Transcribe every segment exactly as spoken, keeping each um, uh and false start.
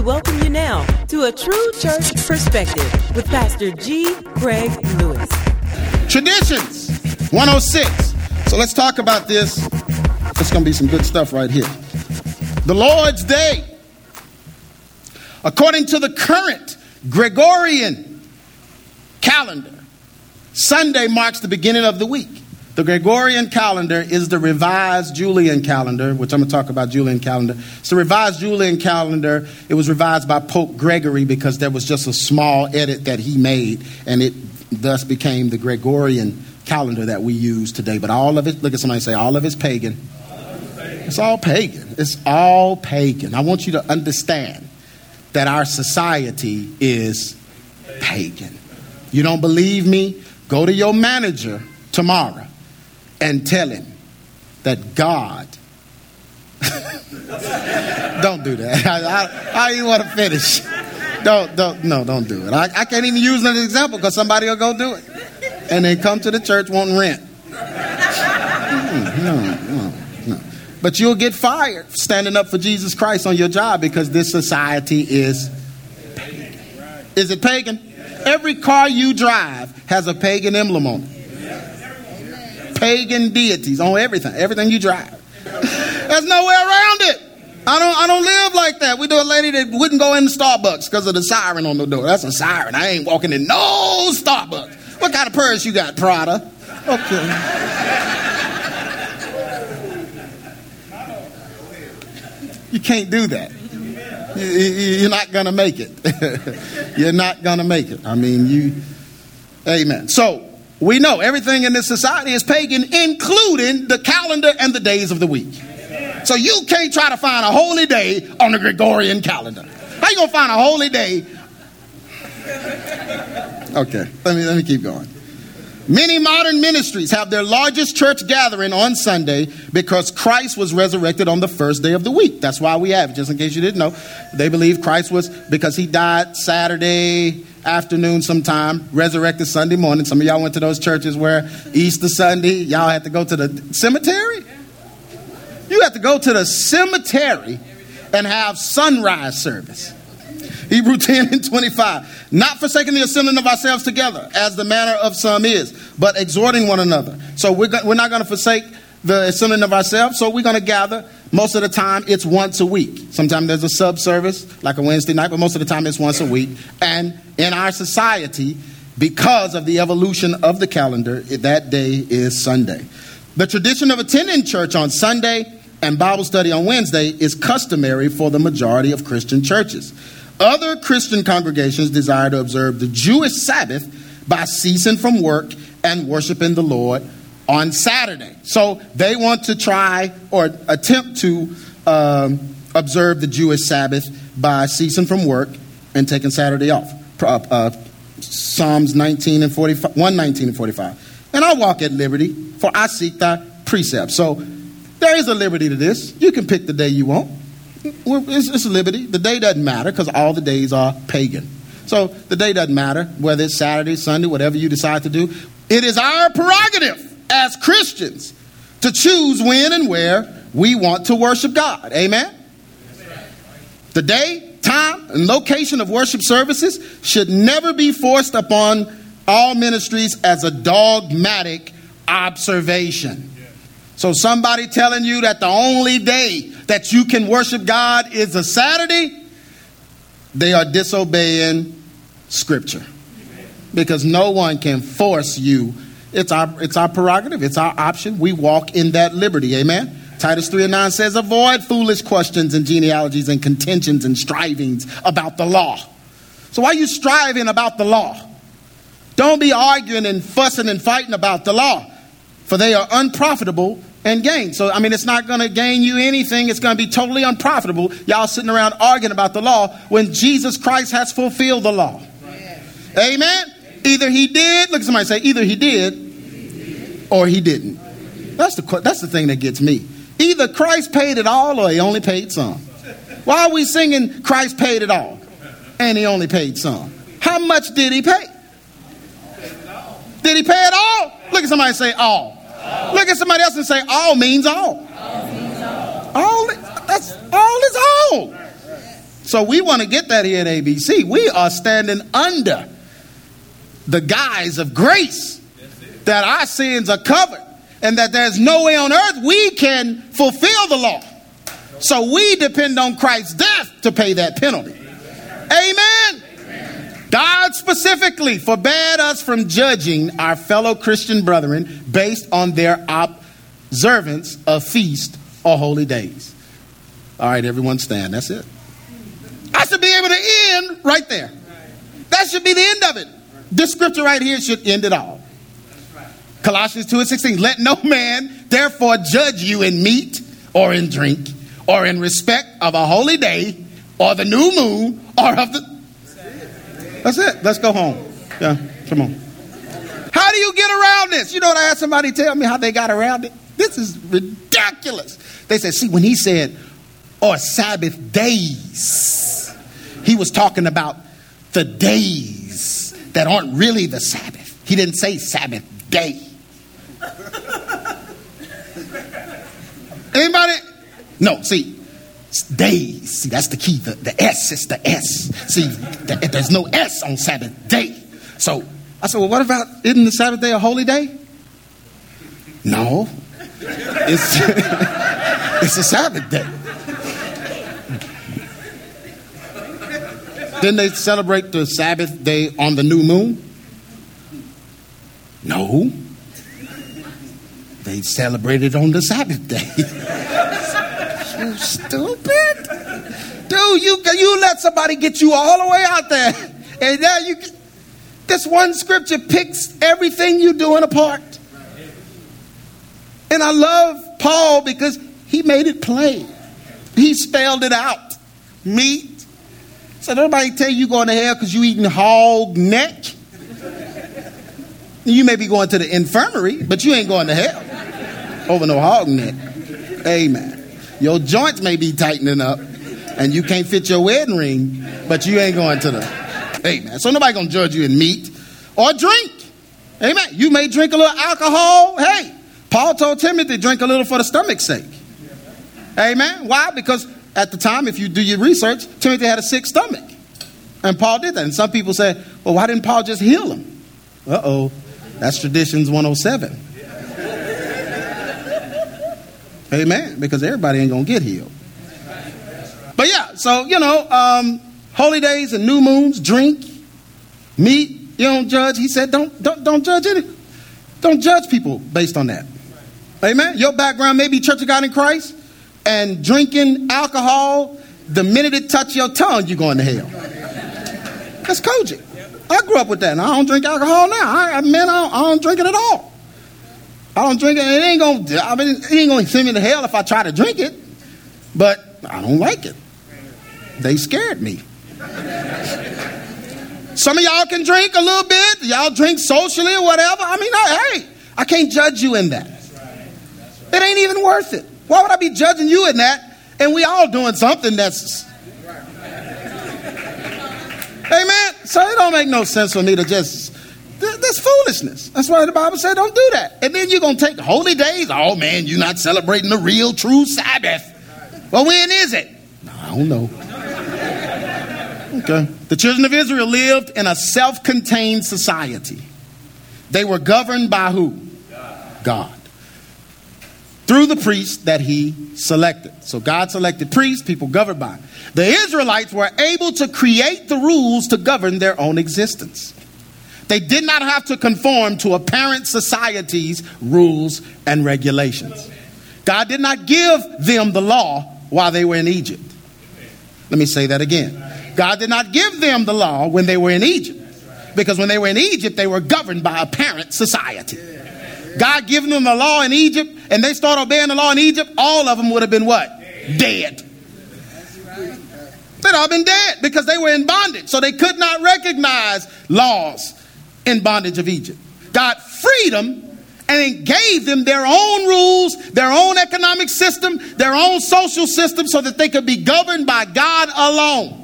We welcome you now to A True Church Perspective with Pastor G. Greg Lewis. Traditions one oh six. So let's talk about this. It's going to be some good stuff right here. The Lord's Day. According to the current Gregorian calendar, Sunday marks the beginning of the week. The Gregorian calendar is the revised Julian calendar, which I'm going to talk about Julian calendar. It's the revised Julian calendar. It was revised by Pope Gregory because there was just a small edit that he made, and it thus became the Gregorian calendar that we use today. But all of it, look at somebody and say, all of it's pagan. It's all pagan. It's all pagan. I want you to understand that our society is pagan. You don't believe me? Go to your manager tomorrow and tell him that God. Don't do that. I, I, I even want to finish. Don't, don't, no, don't do it. I, I can't even use an example because somebody will go do it. And they come to the church wanting rent. Mm, no, no, no. But you'll get fired standing up for Jesus Christ on your job because this society is pagan. Is it pagan? Every car you drive has a pagan emblem on it. Pagan deities on everything. Everything you drive. There's no way around it. I don't I don't live like that. We do a lady that wouldn't go in Starbucks because of the siren on the door. That's a siren. I ain't walking in no Starbucks. What kind of purse you got, Prada? Okay. You can't do that. You're not going to make it. You're not going to make it. I mean, you. Amen. So we know everything in this society is pagan, including the calendar and the days of the week. So you can't try to find a holy day on the Gregorian calendar. How you going to find a holy day? Okay, let me let me keep going. Many modern ministries have their largest church gathering on Sunday because Christ was resurrected on the first day of the week. That's why we have it, just in case you didn't know. They believe Christ was, because he died Saturday afternoon sometime, resurrected Sunday morning. Some of y'all went to those churches where Easter Sunday, y'all had to go to the cemetery. You have to go to the cemetery and have sunrise service. Hebrew ten and twenty-five. Not forsaking the assembling of ourselves together, as the manner of some is, but exhorting one another. So we're, go- we're not going to forsake the assembling of ourselves. So we're going to gather. Most of the time, it's once a week. Sometimes there's a sub-service, like a Wednesday night, but most of the time it's once a week. And in our society, because of the evolution of the calendar, that day is Sunday. The tradition of attending church on Sunday and Bible study on Wednesday is customary for the majority of Christian churches. Other Christian congregations desire to observe the Jewish Sabbath by ceasing from work and worshiping the Lord on Saturday. So they want to try or attempt to um, observe the Jewish Sabbath by ceasing from work and taking Saturday off. Uh, uh, Psalms nineteen and forty-five, one nineteen and forty-five. And I walk at liberty, for I seek thy precepts. So there is a liberty to this. You can pick the day you want. It's, it's liberty. The day doesn't matter because all the days are pagan. So the day doesn't matter whether it's Saturday, Sunday, whatever you decide to do. It is our prerogative as Christians to choose when and where we want to worship God. Amen? The day, time, and location of worship services should never be forced upon all ministries as a dogmatic observation. So somebody telling you that the only day that you can worship God is a Saturday, they are disobeying Scripture. Because no one can force you. It's our it's our prerogative. It's our option. We walk in that liberty. Amen. Titus three and nine says, avoid foolish questions and genealogies and contentions and strivings about the law. So why are you striving about the law? Don't be arguing and fussing and fighting about the law, for they are unprofitable and gain. So, I mean, it's not going to gain you anything. It's going to be totally unprofitable. Y'all sitting around arguing about the law when Jesus Christ has fulfilled the law. Amen. Amen. Either he did. Look at somebody and say, either he did or he didn't. That's the that's the thing that gets me. Either Christ paid it all or he only paid some. Why are we singing Christ paid it all and he only paid some? How much did he pay? Did he pay it all? Look at somebody and say all. All. Look at somebody else and say all means all. All means all. All, that's, all is all. So we want to get that here at A B C. We are standing under the guise of grace, that our sins are covered and that there's no way on earth we can fulfill the law. So we depend on Christ's death to pay that penalty. Amen. Amen. God specifically forbade us from judging our fellow Christian brethren based on their observance of feast or holy days. All right, everyone stand. That's it. I should be able to end right there. That should be the end of it. This scripture right here should end it all. Colossians two and sixteen, let no man therefore judge you in meat or in drink or in respect of a holy day or the new moon or of the... That's it. Let's go home. Yeah, come on. How do you get around this? You know what, I had somebody tell me how they got around it. This is ridiculous. They said, see, when he said, or Sabbath days, he was talking about the days that aren't really the Sabbath. He didn't say Sabbath day. Anybody? No, see, days. See, that's the key. The, the S is the S. See, the, there's no S on Sabbath day. So I said, well, what about, isn't the Sabbath day a holy day? No. It's, it's a Sabbath day. Didn't they celebrate the Sabbath day on the new moon? No. They celebrated on the Sabbath day. You stupid. Dude, you, you let somebody get you all the way out there. And now you, this one scripture picks everything you're doing apart. And I love Paul because he made it plain. He spelled it out. Meat. So nobody tell you you're going to hell because you eating hog neck. You may be going to the infirmary, but you ain't going to hell over no hog neck. Amen. Your joints may be tightening up and you can't fit your wedding ring, but you ain't going to the... Amen. So nobody going to judge you in meat or drink. Amen. You may drink a little alcohol. Hey, Paul told Timothy, drink a little for the stomach's sake. Amen. Why? Because at the time, if you do your research, Timothy had a sick stomach. And Paul did that. And some people say, well, why didn't Paul just heal him? Uh-oh. That's Traditions one oh seven. Amen. Because everybody ain't going to get healed. But yeah, so, you know, um, holy days and new moons, drink, meat. You don't judge. He said, don't, don't, don't judge any. Don't judge people based on that. Amen. Your background may be Church of God in Christ. And drinking alcohol, the minute it touch your tongue, you're going to hell. That's Kojic. I grew up with that, and I don't drink alcohol now. I, I man, I don't, I don't drink it at all. I don't drink it. It ain't gonna. I mean, it ain't gonna send me to hell if I try to drink it. But I don't like it. They scared me. Some of y'all can drink a little bit. Y'all drink socially or whatever. I mean, I, hey, I can't judge you in that. That's right. That's right. It ain't even worth it. Why would I be judging you in that? And we all doing something that's... Amen. So it don't make no sense for me to just... That's foolishness. That's why the Bible said don't do that. And then you're going to take holy days. Oh, man, you're not celebrating the real, true Sabbath. Well, when is it? I don't know. Okay. The children of Israel lived in a self-contained society. They were governed by who? God. Through the priest that he selected. So God selected priests, people governed by him. The Israelites were able to create the rules to govern their own existence. They did not have to conform to a parent society's rules and regulations. God did not give them the law while they were in Egypt. Let me say that again. God did not give them the law when they were in Egypt. Because when they were in Egypt, they were governed by a parent society. God giving them the law in Egypt, and they start obeying the law in Egypt, all of them would have been what? Dead. They'd all been dead because they were in bondage. So they could not recognize laws in bondage of Egypt. God freed them and then gave them their own rules, their own economic system, their own social system, so that they could be governed by God alone.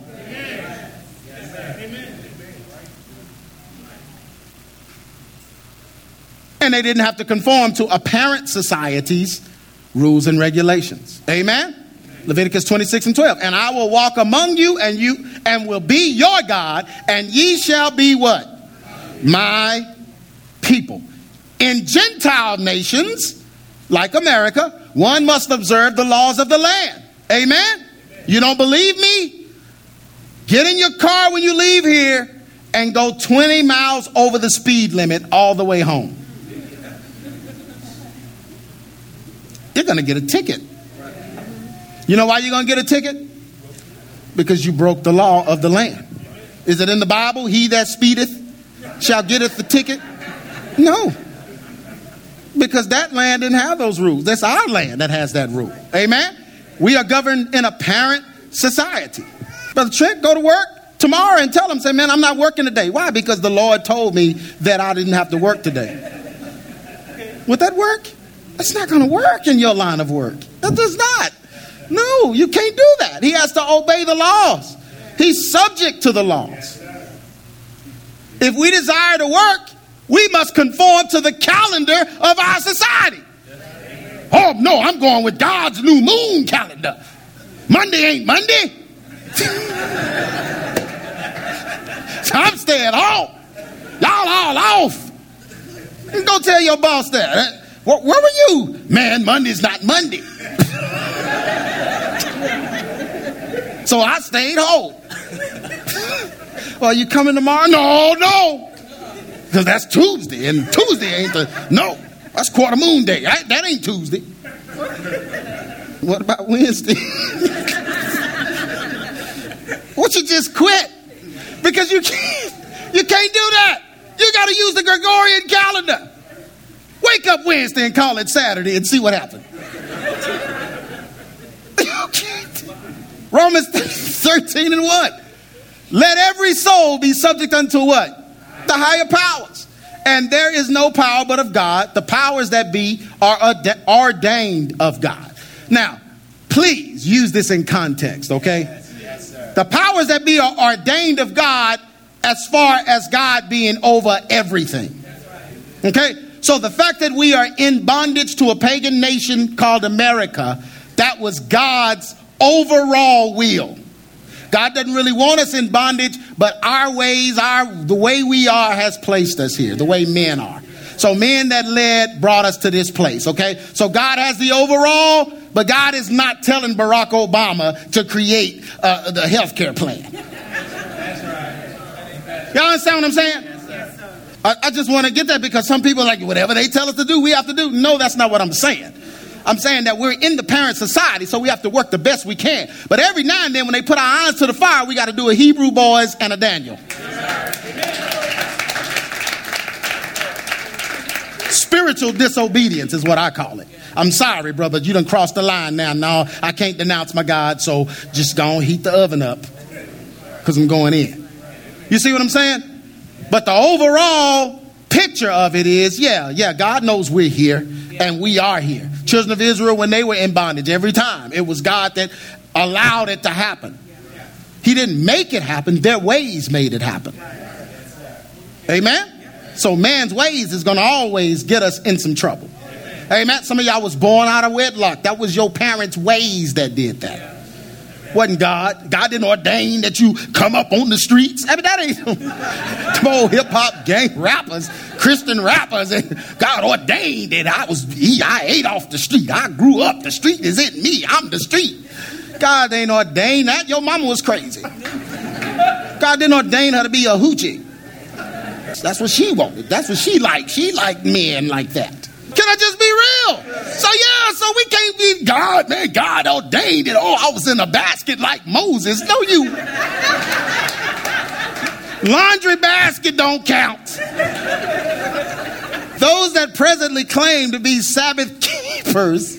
And they didn't have to conform to a parent society's rules and regulations. Amen? Amen. Leviticus twenty-six and twelve. And I will walk among you and you and will be your God, and ye shall be what? My people. In Gentile nations, like America, one must observe the laws of the land. Amen? You don't believe me? Get in your car when you leave here and go twenty miles over the speed limit all the way home. You're going to get a ticket. You know why you're going to get a ticket? Because you broke the law of the land. Is it in the Bible? He that speedeth shall getteth the ticket? No. Because that land didn't have those rules. That's our land that has that rule. Amen? We are governed in a parent society. Brother Trent, go to work tomorrow and tell them, say, man, I'm not working today. Why? Because the Lord told me that I didn't have to work today. Would that work? That's not going to work in your line of work. That does not. No, you can't do that. He has to obey the laws. He's subject to the laws. If we desire to work, we must conform to the calendar of our society. Oh, no, I'm going with God's new moon calendar. Monday ain't Monday. So I'm staying off. Y'all all off. Go tell your boss that. Where, where were you? Man, Monday's not Monday. So I stayed home. Well, you coming tomorrow? No, no. Because that's Tuesday, and Tuesday ain't the... No, that's quarter moon day. I, that ain't Tuesday. What about Wednesday? What, you just quit? Because you can't. You can't do that. You got to use the Gregorian calendar. Wake up Wednesday and call it Saturday and see what happened. You can't. Romans thirteen and one. Let every soul be subject unto what? The higher powers. And there is no power but of God. The powers that be are ordained of God. Now, please use this in context, okay? Yes, yes, sir. The powers that be are ordained of God as far as God being over everything. Okay? So the fact that we are in bondage to a pagan nation called America, that was God's overall will. God doesn't really want us in bondage, but our ways, our the way we are has placed us here, the way men are. So men that led brought us to this place, okay? So God has the overall, but God is not telling Barack Obama to create uh, the health care plan. Y'all understand what I'm saying? I, I just want to get that because some people are like, whatever they tell us to do, we have to do. No, that's not what I'm saying. I'm saying that we're in the parent society, so we have to work the best we can. But every now and then when they put our eyes to the fire, we got to do a Hebrew Boys and a Daniel. Spiritual disobedience is what I call it. I'm sorry, brother. You done crossed the line now. No, I can't denounce my God, so just go and heat the oven up because I'm going in. You see what I'm saying? But the overall picture of it is, yeah, yeah, God knows we're here and we are here. Children of Israel, when they were in bondage, every time it was God that allowed it to happen. He didn't make it happen. Their ways made it happen. Amen. So man's ways is going to always get us in some trouble. Amen. Some of y'all was born out of wedlock. That was your parents' ways that did that. Wasn't God. God didn't ordain that you come up on the streets. I mean, that ain't some old hip hop gang rappers. Christian rappers, and God ordained it. I was, he, I ate off the street. I grew up. The street is in me. I'm the street. God ain't ordained that. Your mama was crazy. God didn't ordain her to be a hoochie. That's what she wanted. That's what she liked. She liked men like that. Can I just be real? So yeah, so we can't be God, man. God ordained it. Oh, I was in a basket like Moses. No, you. Laundry basket don't count. Those that presently claim to be Sabbath keepers,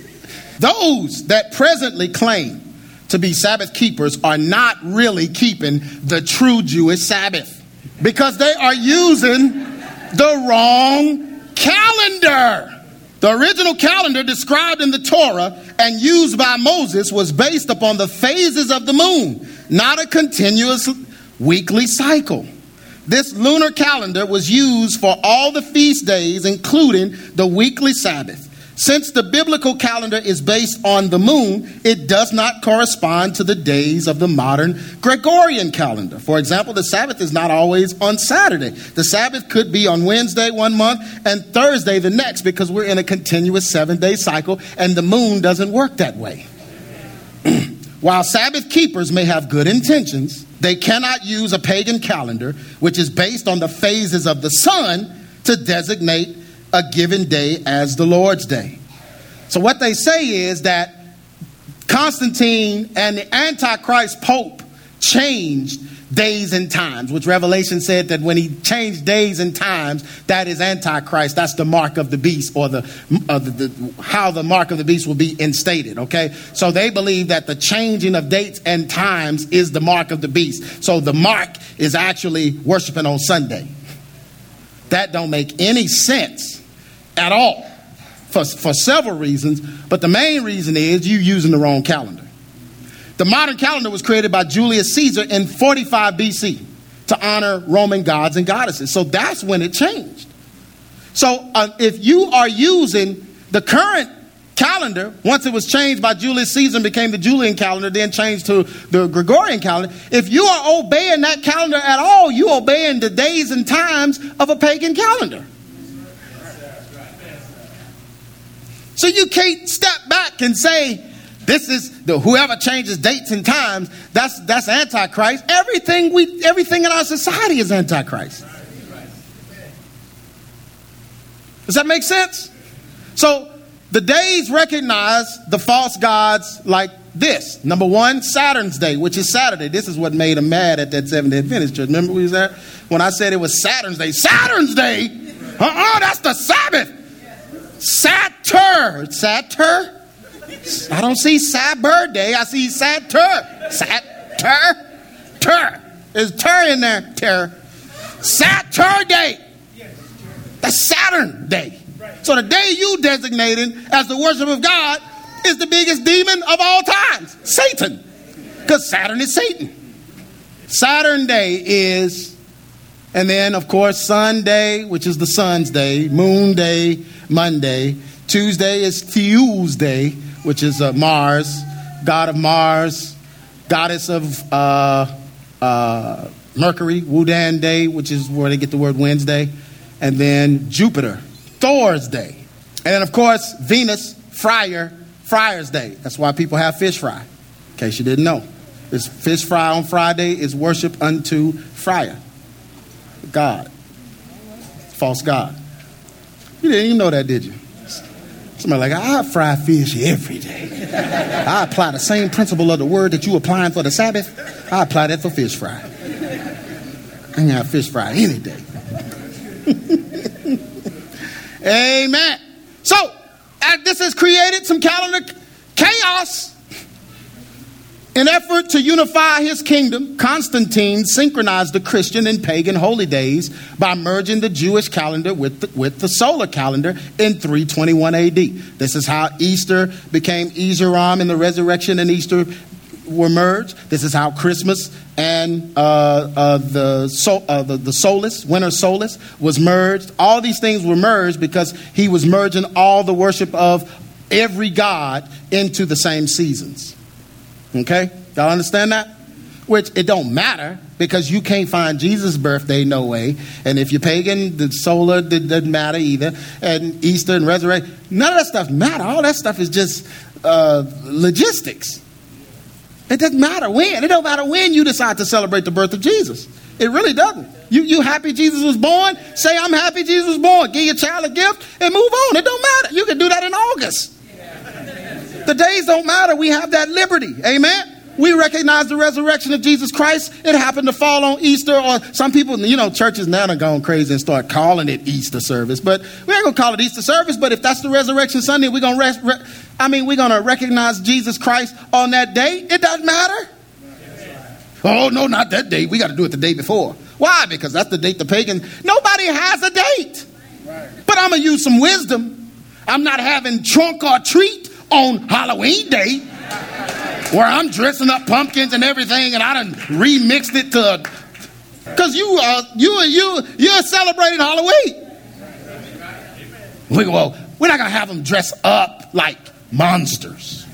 those that presently claim to be Sabbath keepers are not really keeping the true Jewish Sabbath because they are using the wrong calendar. The original calendar described in the Torah and used by Moses was based upon the phases of the moon, not a continuous weekly cycle. This lunar calendar was used for all the feast days, including the weekly Sabbath. Since the biblical calendar is based on the moon, it does not correspond to the days of the modern Gregorian calendar. For example, the Sabbath is not always on Saturday. The Sabbath could be on Wednesday one month and Thursday the next, because we're in a continuous seven-day cycle and the moon doesn't work that way. While Sabbath keepers may have good intentions, they cannot use a pagan calendar, which is based on the phases of the sun, to designate a given day as the Lord's day. So what they say is that Constantine and the Antichrist Pope changed days and times, which Revelation said that when he changed days and times, that is Antichrist. That's the mark of the beast, or the, uh, the, the how the mark of the beast will be instated. Okay, so they believe that the changing of dates and times is the mark of the beast. So the mark is actually worshiping on Sunday. That don't make any sense at all for, for several reasons. But the main reason is you using the wrong calendar. The modern calendar was created by Julius Caesar in forty-five B C to honor Roman gods and goddesses. So that's when it changed. So uh, if you are using the current calendar, once it was changed by Julius Caesar and became the Julian calendar, then changed to the Gregorian calendar, if you are obeying that calendar at all, you are obeying the days and times of a pagan calendar. So you can't step back and say, this is the whoever changes dates and times, that's that's Antichrist. Everything we everything in our society is Antichrist. Does that make sense? So the days recognize the false gods like this. Number one, Saturn's day, which is Saturday. This is what made them mad at that Seventh-day Adventist church. Remember we was there? When I said it was Saturn's day. Saturn's day? Uh-uh, that's the Sabbath. Satur. Satur? I don't see Cyber Day. I see Satur. Satur. Tur. There's Tur in there. Tur. Satur Day. That's Saturn Day. So the day you designated as the worship of God is the biggest demon of all times. Satan. Because Saturn is Satan. Saturn Day is, and then of course Sunday, which is the sun's day. Moon Day, Monday. Tuesday is Tuesday, which is uh, Mars, god of Mars, goddess of uh, uh, Mercury, Wudan Day, which is where they get the word Wednesday, and then Jupiter, Thor's Day, and then of course Venus, Friar, Friar's Day. That's why people have fish fry, in case you didn't know. It's fish fry on Friday is worship unto Friar, God, false god. You didn't even know that, did you? Somebody like, I fry fish every day. I apply the same principle of the word that you applying for the Sabbath. I apply that for fish fry. I can have fish fry any day. Amen. So, uh, this has created some calendar chaos. In effort to unify his kingdom, Constantine synchronized the Christian and pagan holy days by merging the Jewish calendar with the, with the solar calendar in three twenty-one A D. This is how Easter became Easeram, and the resurrection and Easter were merged. This is how Christmas and uh, uh, the, so, uh, the, the solstice, winter solstice, was merged. All these things were merged because he was merging all the worship of every god into the same seasons. Okay, y'all understand that? Which it don't matter, because you can't find Jesus' birthday, no way. And if you're pagan, the solar doesn't matter either. And Easter and resurrection, none of that stuff matter. All that stuff is just uh, logistics. It doesn't matter when. It don't matter when you decide to celebrate the birth of Jesus. It really doesn't. You you happy Jesus was born? Say, I'm happy Jesus was born. Give your child a gift and move on. It don't matter. You can do that in August. The days don't matter. We have that liberty. Amen. We recognize the resurrection of Jesus Christ. It happened to fall on Easter, or some people, you know, churches now have gone crazy and start calling it Easter service. But we ain't going to call it Easter service. But if that's the resurrection Sunday, we're going to rest. Re- I mean, we're going to recognize Jesus Christ on that day. It doesn't matter. Oh, no, not that day. We got to do it the day before. Why? Because that's the date the pagan. Nobody has a date. But I'm going to use some wisdom. I'm not having trunk or treat on Halloween Day, where I'm dressing up pumpkins and everything, and I done remixed it to, because you are you you you're celebrating Halloween. We go, We're not going to have them dress up like monsters.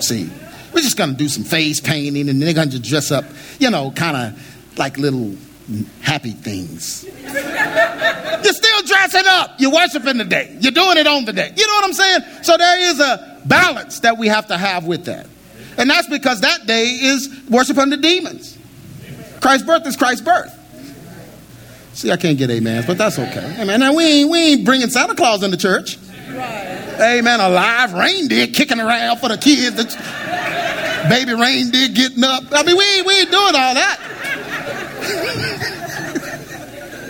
See, we're just going to do some face painting, and they're going to dress up, you know, kind of like little happy things. You're still dressing up. You're worshiping the day. You're doing it on the day. You know what I'm saying? So there is a balance that we have to have with that. And that's because that day is worshiping the demons. Christ's birth is Christ's birth. See, I can't get amens, but that's okay. Amen. Now, we ain't, we ain't bringing Santa Claus in the church. Right. Amen. A live reindeer kicking around for the kids. The baby reindeer getting up. I mean, we ain't, we ain't doing all that.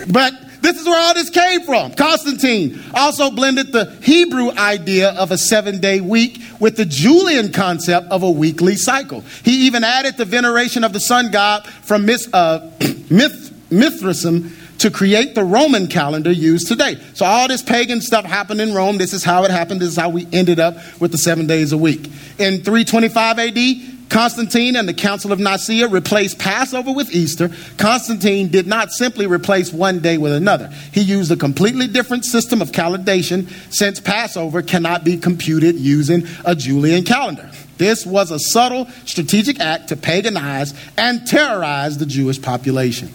But this is where all this came from. Constantine also blended the Hebrew idea of a seven-day week with the Julian concept of a weekly cycle. He even added the veneration of the sun god from myth, uh, myth, Mithraism to create the Roman calendar used today. So all this pagan stuff happened in Rome. This is how it happened. This is how we ended up with the seven days a week. In three twenty-five A D, Constantine and the Council of Nicaea replaced Passover with Easter. Constantine did not simply replace one day with another. He used a completely different system of calendation, since Passover cannot be computed using a Julian calendar. This was a subtle strategic act to paganize and terrorize the Jewish population.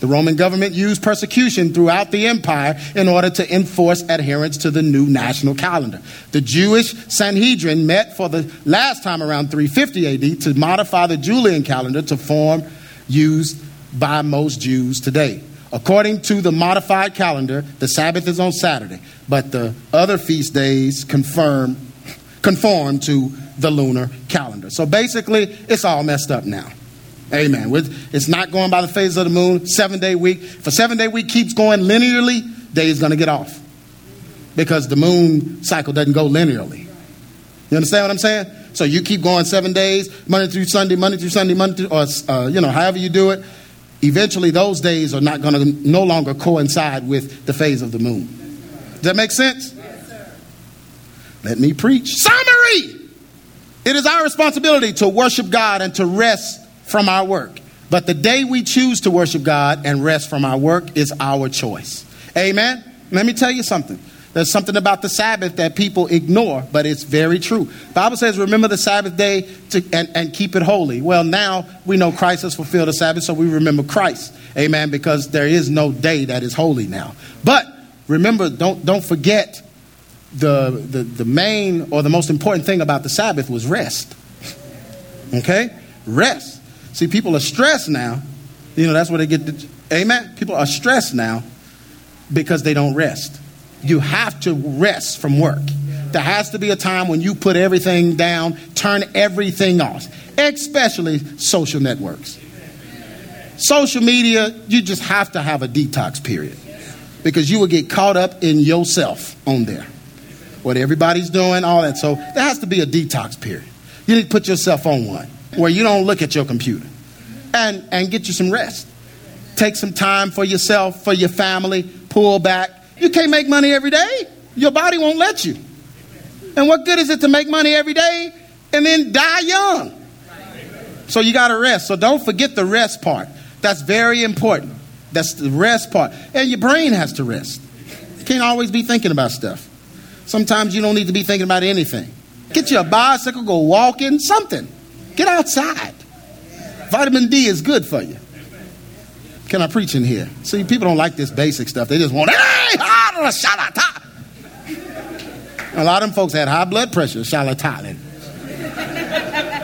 The Roman government used persecution throughout the empire in order to enforce adherence to the new national calendar. The Jewish Sanhedrin met for the last time around three fifty A D to modify the Julian calendar to form used by most Jews today. According to the modified calendar, the Sabbath is on Saturday, but the other feast days confirm, conform to the lunar calendar. So basically, it's all messed up now. Amen. It's not going by the phase of the moon. Seven day week. If a seven day week keeps going linearly, day is going to get off, because the moon cycle doesn't go linearly. You understand what I'm saying? So you keep going seven days, Monday through Sunday, Monday through Sunday, Monday through, or uh, you know, however you do it. Eventually, those days are not going to no longer coincide with the phase of the moon. Does that make sense? Yes, sir. Let me preach. Summary. It is our responsibility to worship God and to rest from our work. But the day we choose to worship God and rest from our work is our choice. Amen. Let me tell you something. There's something about the Sabbath that people ignore, but it's very true. The Bible says, remember the Sabbath day to, and, and keep it holy. Well, now we know Christ has fulfilled the Sabbath, so we remember Christ. Amen. Because there is no day that is holy now. But remember, don't don't forget the the, the main or the most important thing about the Sabbath was rest. Okay? Rest. See, people are stressed now. You know, that's where they get the, amen. People are stressed now because they don't rest. You have to rest from work. There has to be a time when you put everything down, turn everything off, especially social networks. Social media, you just have to have a detox period, because you will get caught up in yourself on there, what everybody's doing, all that. So there has to be a detox period. You need to put yourself on one, where you don't look at your computer, and, and get you some rest. Take some time for yourself, for your family, pull back. You can't make money every day. Your body won't let you. And what good is it to make money every day and then die young? So you got to rest. So don't forget the rest part. That's very important. That's the rest part. And your brain has to rest. You can't always be thinking about stuff. Sometimes you don't need to be thinking about anything. Get you a bicycle, go walking, something. Get outside. Vitamin D is good for you. Can I preach in here? See, people don't like this basic stuff. They just want, hey, shalata. A lot of them folks had high blood pressure, shalata.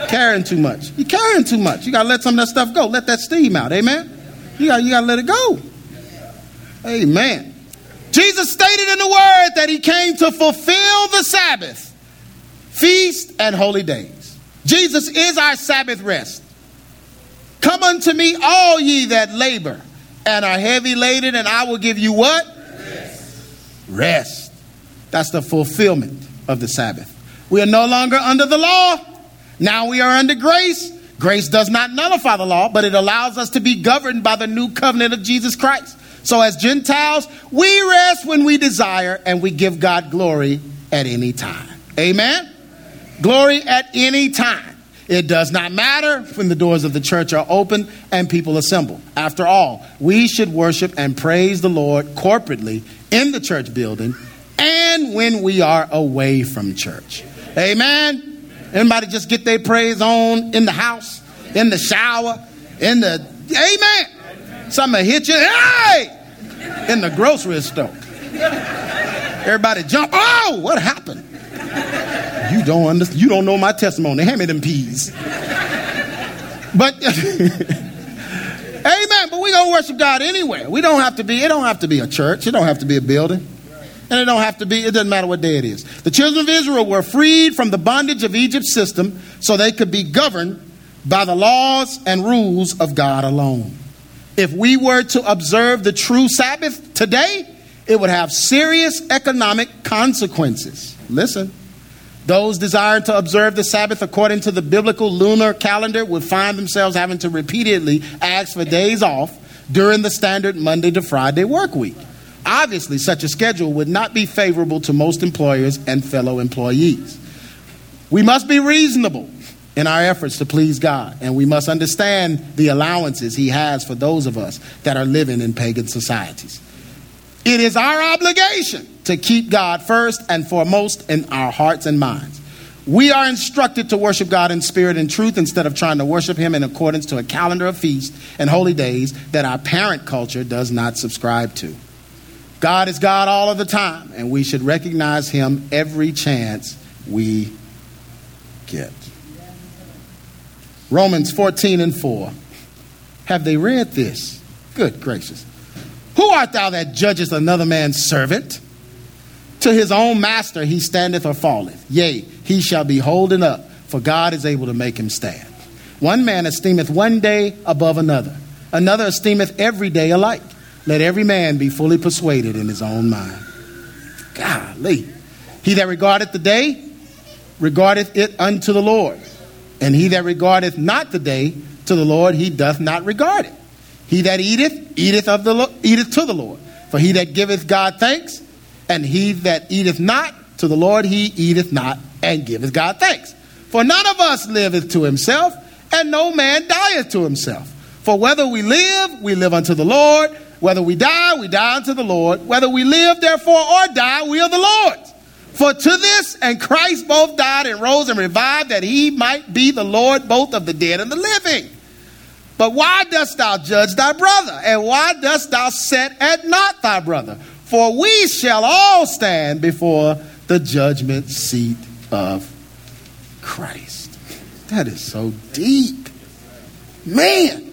Carrying too much. You're carrying too much. You got to let some of that stuff go. Let that steam out. Amen? You got you got to let it go. Amen. Jesus stated in the word that he came to fulfill the Sabbath, feast, and holy day. Jesus is our Sabbath rest. Come unto me, all ye that labor and are heavy laden, and I will give you what? Rest. Rest. That's the fulfillment of the Sabbath. We are no longer under the law. Now we are under grace. Grace does not nullify the law, but it allows us to be governed by the new covenant of Jesus Christ. So as Gentiles, we rest when we desire, and we give God glory at any time. Amen. Glory at any time. It does not matter when the doors of the church are open and people assemble. After all, we should worship and praise the Lord corporately in the church building and even when we are away from church. Amen. Anybody just get their praise on in the house, in the shower, in the, amen. Something hit you, hey, in the grocery store. Everybody jump. Oh, what happened? You don't understand. You don't know my testimony. Hand me them peas. But amen. But we gonna worship God anywhere. We don't have to be. It don't have to be a church. It don't have to be a building. And it don't have to be. It doesn't matter what day it is. The children of Israel were freed from the bondage of Egypt's system, so they could be governed by the laws and rules of God alone. If we were to observe the true Sabbath today, it would have serious economic consequences. Listen. Those desiring to observe the Sabbath according to the biblical lunar calendar would find themselves having to repeatedly ask for days off during the standard Monday to Friday work week. Obviously, such a schedule would not be favorable to most employers and fellow employees. We must be reasonable in our efforts to please God, and we must understand the allowances He has for those of us that are living in pagan societies. It is our obligation to keep God first and foremost in our hearts and minds. We are instructed to worship God in spirit and truth instead of trying to worship Him in accordance to a calendar of feasts and holy days that our parent culture does not subscribe to. God is God all of the time, and we should recognize Him every chance we get. Romans fourteen and four. Have they read this? Good gracious. Who art thou that judgest another man's servant? To his own master he standeth or falleth. Yea, he shall be holden up, for God is able to make him stand. One man esteemeth one day above another. Another esteemeth every day alike. Let every man be fully persuaded in his own mind. Golly. He that regardeth the day, regardeth it unto the Lord. And he that regardeth not the day, to the Lord he doth not regard it. He that eateth, eateth of the Lo- eateth to the Lord. For he that giveth God thanks, and he that eateth not, to the Lord he eateth not, and giveth God thanks. For none of us liveth to himself, and no man dieth to himself. For whether we live, we live unto the Lord. Whether we die, we die unto the Lord. Whether we live, therefore, or die, we are the Lord's. For to this and Christ both died and rose and revived, that he might be the Lord both of the dead and the living. But why dost thou judge thy brother? And why dost thou set at naught thy brother? For we shall all stand before the judgment seat of Christ. That is so deep. Man,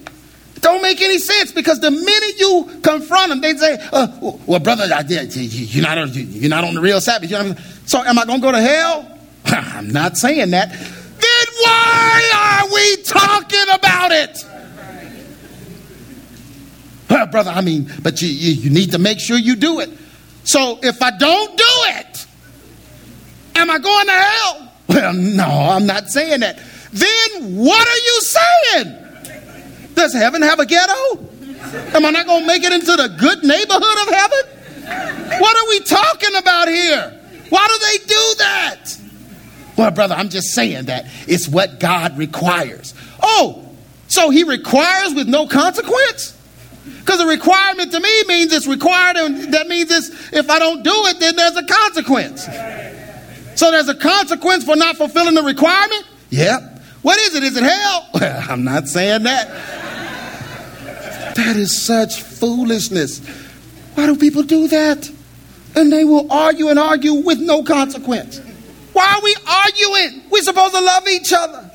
it don't make any sense, because the minute you confront them, they say, uh, well, brother, I did. You're not on, you're not on the real Sabbath. You know what I mean? So am I going to go to hell? I'm not saying that. Then why are we talking about it? Uh, brother, I mean, but you, you you need to make sure you do it. So if I don't do it, am I going to hell? Well, no, I'm not saying that. Then what are you saying? Does heaven have a ghetto? Am I not going to make it into the good neighborhood of heaven? What are we talking about here? Why do they do that? Well, brother, I'm just saying that it's what God requires. Oh, so he requires with no consequence? Because a requirement to me means it's required, and that means it's, if I don't do it, then there's a consequence. So there's a consequence for not fulfilling the requirement? Yep. What is it? Is it hell? Well, I'm not saying that. That is such foolishness. Why do people do that? And they will argue and argue with no consequence. Why are we arguing? We're supposed to love each other.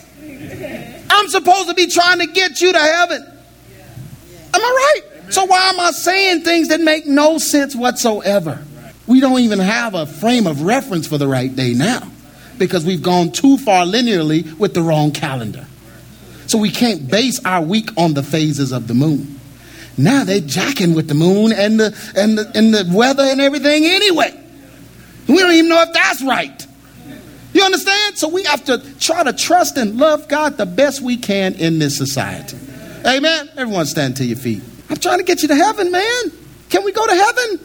I'm supposed to be trying to get you to heaven. Am I right? Amen. So why am I saying things that make no sense whatsoever? We don't even have a frame of reference for the right day now, because we've gone too far linearly with the wrong calendar. So we can't base our week on the phases of the moon. Now they're jacking with the moon and the and the, and the weather and everything anyway. We don't even know if that's right. You understand? So we have to try to trust and love God the best we can in this society. Amen. Everyone stand to your feet. I'm trying to get you to heaven, man. Can we go to heaven?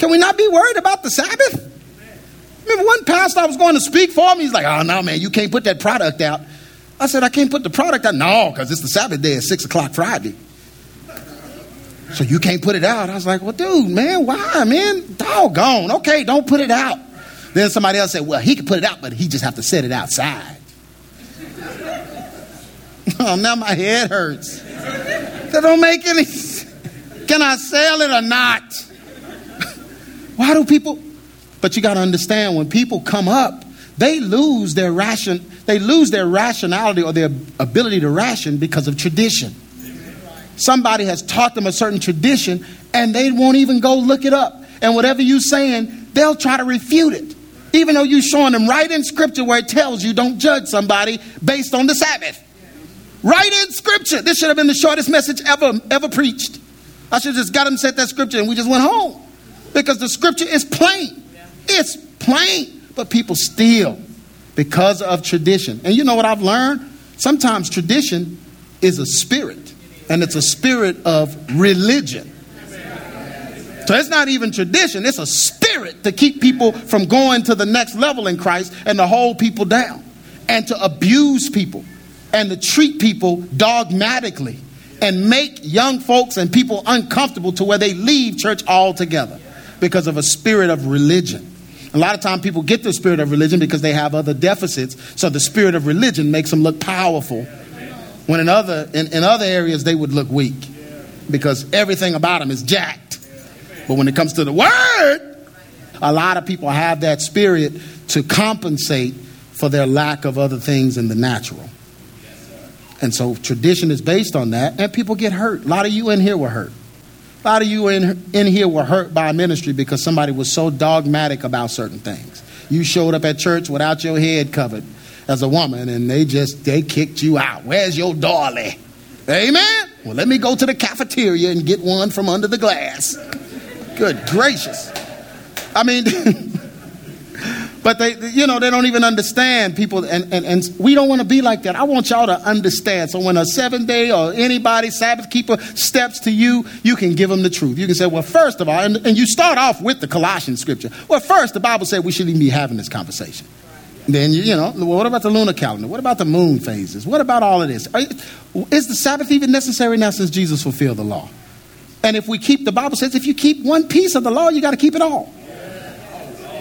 Can we not be worried about the Sabbath? Remember one pastor I was going to speak for him. He's like, oh, no, man, you can't put that product out. I said, I can't put the product out? No, because it's the Sabbath day at six o'clock Friday. So you can't put it out. I was like, well, dude, man, why, man? Doggone. Okay, don't put it out. Then somebody else said, well, he could put it out, but he just have to set it outside. Oh, now my head hurts. That don't make any sense. Can I sell it or not? Why do people? But you got to understand, when people come up, they lose their ration. They lose their rationality or their ability to ration because of tradition. Somebody has taught them a certain tradition and they won't even go look it up. And whatever you're saying, they'll try to refute it. Even though you're showing them right in scripture where it tells you don't judge somebody based on the Sabbath. Right in scripture. This should have been the shortest message ever, ever preached. I should have just got him set that scripture and we just went home. Because the scripture is plain. It's plain. But people steal because of tradition. And you know what I've learned? Sometimes tradition is a spirit. And it's a spirit of religion. So it's not even tradition. It's a spirit to keep people from going to the next level in Christ and to hold people down. And to abuse people. And to treat people dogmatically. And make young folks and people uncomfortable to where they leave church altogether because of a spirit of religion. A lot of time people get the spirit of religion because they have other deficits. So the spirit of religion makes them look powerful when in other in, in other areas they would look weak because everything about them is jacked. But when it comes to the word, a lot of people have that spirit to compensate for their lack of other things in the natural. And so tradition is based on that, and people get hurt. A lot of you in here were hurt. A lot of you in, in here were hurt by ministry because somebody was so dogmatic about certain things. You showed up at church without your head covered as a woman, and they just, they kicked you out. Where's your dolly? Amen? Well, let me go to the cafeteria and get one from under the glass. Good gracious. I mean... But they, you know, they don't even understand people. And, and, and we don't want to be like that. I want y'all to understand. So when a seven day or anybody Sabbath keeper steps to you, you can give them the truth. You can say, well, first of all, and, and you start off with the Colossians scripture. Well, first, the Bible said we shouldn't even be having this conversation. Then, you, you know, well, what about the lunar calendar? What about the moon phases? What about all of this? Are, is the Sabbath even necessary now since Jesus fulfilled the law? And if we keep, the Bible says, if you keep one piece of the law, you got to keep it all.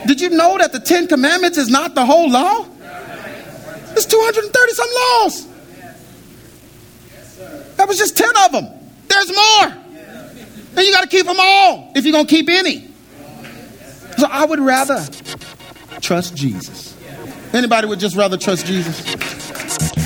Did you know that the Ten Commandments is not the whole law? It's two hundred thirty some laws. That was just ten of them. There's more. And you got to keep them all if you're going to keep any. So I would rather trust Jesus. Anybody would just rather trust Jesus?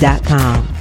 dot com.